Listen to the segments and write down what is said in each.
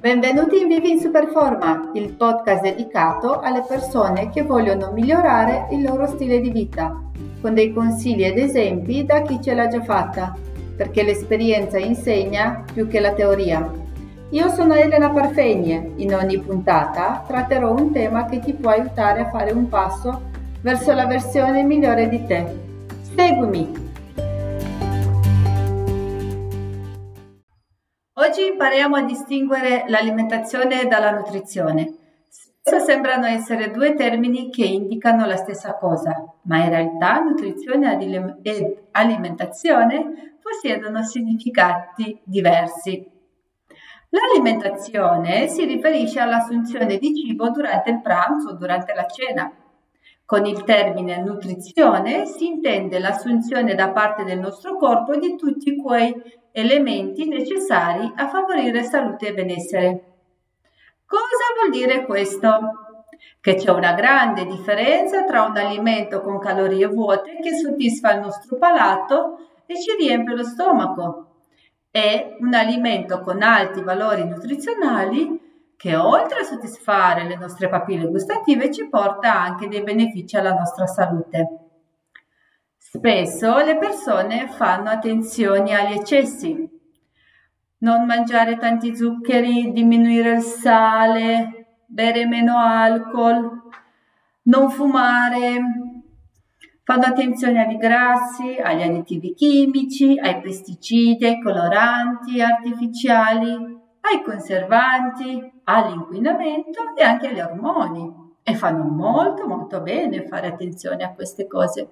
Benvenuti in Vivi in Superforma, il podcast dedicato alle persone che vogliono migliorare il loro stile di vita, con dei consigli ed esempi da chi ce l'ha già fatta, perché l'esperienza insegna più che la teoria. Io sono Elena Parfenie, in ogni puntata tratterò un tema che ti può aiutare a fare un passo verso la versione migliore di te. Seguimi! Oggi impariamo a distinguere l'alimentazione dalla nutrizione. Spesso sembrano essere due termini che indicano la stessa cosa, ma in realtà nutrizione ed alimentazione possiedono significati diversi. L'alimentazione si riferisce all'assunzione di cibo durante il pranzo o durante la cena. Con il termine nutrizione si intende l'assunzione da parte del nostro corpo di tutti quei elementi necessari a favorire salute e benessere. Cosa vuol dire questo? Che c'è una grande differenza tra un alimento con calorie vuote che soddisfa il nostro palato e ci riempie lo stomaco e un alimento con alti valori nutrizionali che oltre a soddisfare le nostre papille gustative ci porta anche dei benefici alla nostra salute. Spesso le persone fanno attenzione agli eccessi, non mangiare tanti zuccheri, diminuire il sale, bere meno alcol, non fumare, fanno attenzione agli grassi, agli additivi chimici, ai pesticidi, ai coloranti artificiali, ai conservanti, all'inquinamento e anche agli ormoni e fanno molto bene fare attenzione a queste cose.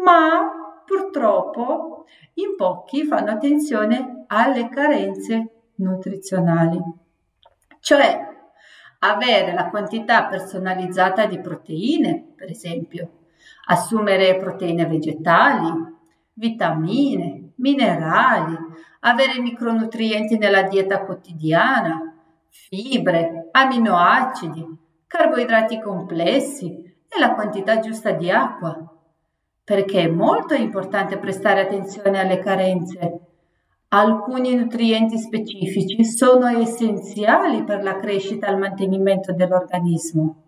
Ma purtroppo in pochi fanno attenzione alle carenze nutrizionali, cioè avere la quantità personalizzata di proteine, per esempio, assumere proteine vegetali, vitamine, minerali, avere micronutrienti nella dieta quotidiana, fibre, aminoacidi, carboidrati complessi e la quantità giusta di acqua. Perché è molto importante prestare attenzione alle carenze. Alcuni nutrienti specifici sono essenziali per la crescita e il mantenimento dell'organismo.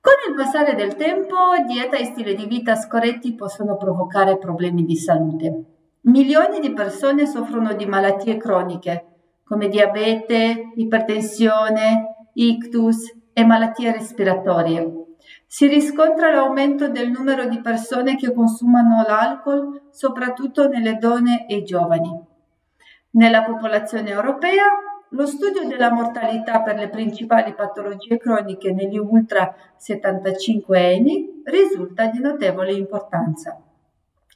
Con il passare del tempo, dieta e stile di vita scorretti possono provocare problemi di salute. Milioni di persone soffrono di malattie croniche, come diabete, ipertensione, ictus e malattie respiratorie. Si riscontra l'aumento del numero di persone che consumano l'alcol, soprattutto nelle donne e giovani. Nella popolazione europea, lo studio della mortalità per le principali patologie croniche negli ultra 75enni risulta di notevole importanza.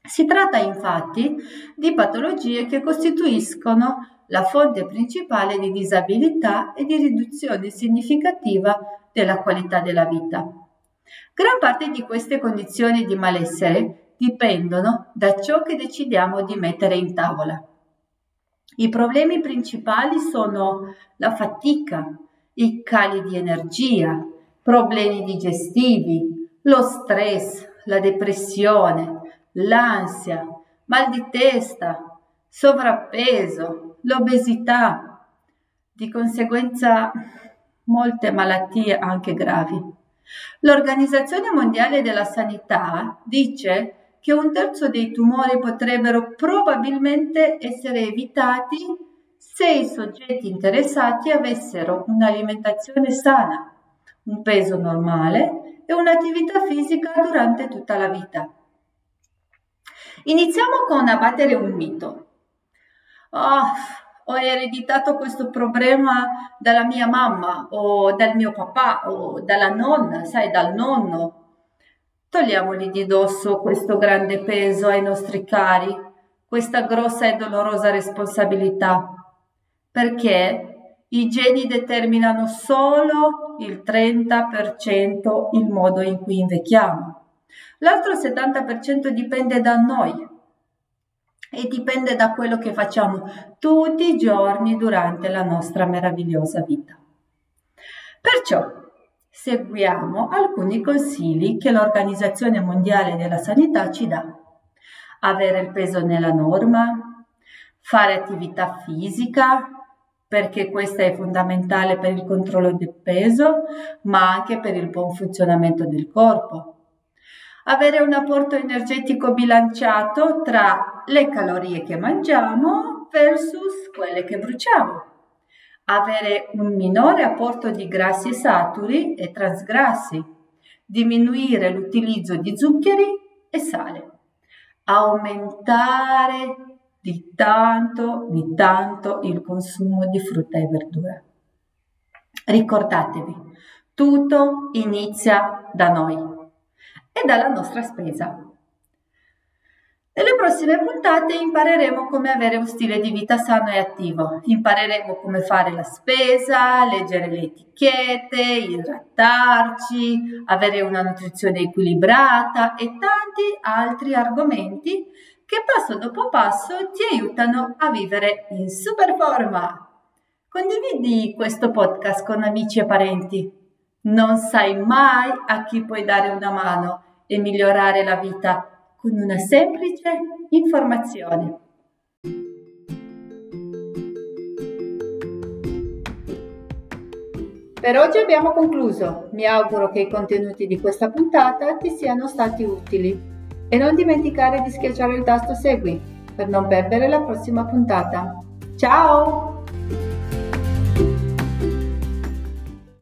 Si tratta infatti di patologie che costituiscono la fonte principale di disabilità e di riduzione significativa della qualità della vita. Gran parte di queste condizioni di malessere dipendono da ciò che decidiamo di mettere in tavola. I problemi principali sono la fatica, i cali di energia, problemi digestivi, lo stress, la depressione, l'ansia, mal di testa, sovrappeso, l'obesità, di conseguenza molte malattie anche gravi. L'Organizzazione Mondiale della Sanità dice che un terzo dei tumori potrebbero probabilmente essere evitati se i soggetti interessati avessero un'alimentazione sana, un peso normale e un'attività fisica durante tutta la vita. Iniziamo con abbattere un mito. Ho ereditato questo problema dalla mia mamma o dal mio papà o dalla nonna, dal nonno. Togliamoli di dosso questo grande peso ai nostri cari, questa grossa e dolorosa responsabilità, perché i geni determinano solo il 30% il modo in cui invecchiamo. L'altro 70% dipende da noi. E dipende da quello che facciamo tutti i giorni durante la nostra meravigliosa vita. Perciò seguiamo alcuni consigli che l'Organizzazione Mondiale della Sanità ci dà. Avere il peso nella norma, fare attività fisica, perché questa è fondamentale per il controllo del peso, ma anche per il buon funzionamento del corpo. Avere un apporto energetico bilanciato tra le calorie che mangiamo versus quelle che bruciamo. Avere un minore apporto di grassi saturi e transgrassi. Diminuire l'utilizzo di zuccheri e sale. Aumentare di tanto il consumo di frutta e verdura. Ricordatevi, tutto inizia da noi e dalla nostra spesa. Nelle prossime puntate impareremo come avere un stile di vita sano e attivo. Impareremo come fare la spesa, leggere le etichette, idratarci, avere una nutrizione equilibrata e tanti altri argomenti che passo dopo passo ti aiutano a vivere in superforma. Condividi questo podcast con amici e parenti. Non sai mai a chi puoi dare una mano e migliorare la vita con una semplice informazione. Per oggi abbiamo concluso. Mi auguro che i contenuti di questa puntata ti siano stati utili. E non dimenticare di schiacciare il tasto Segui per non perdere la prossima puntata. Ciao!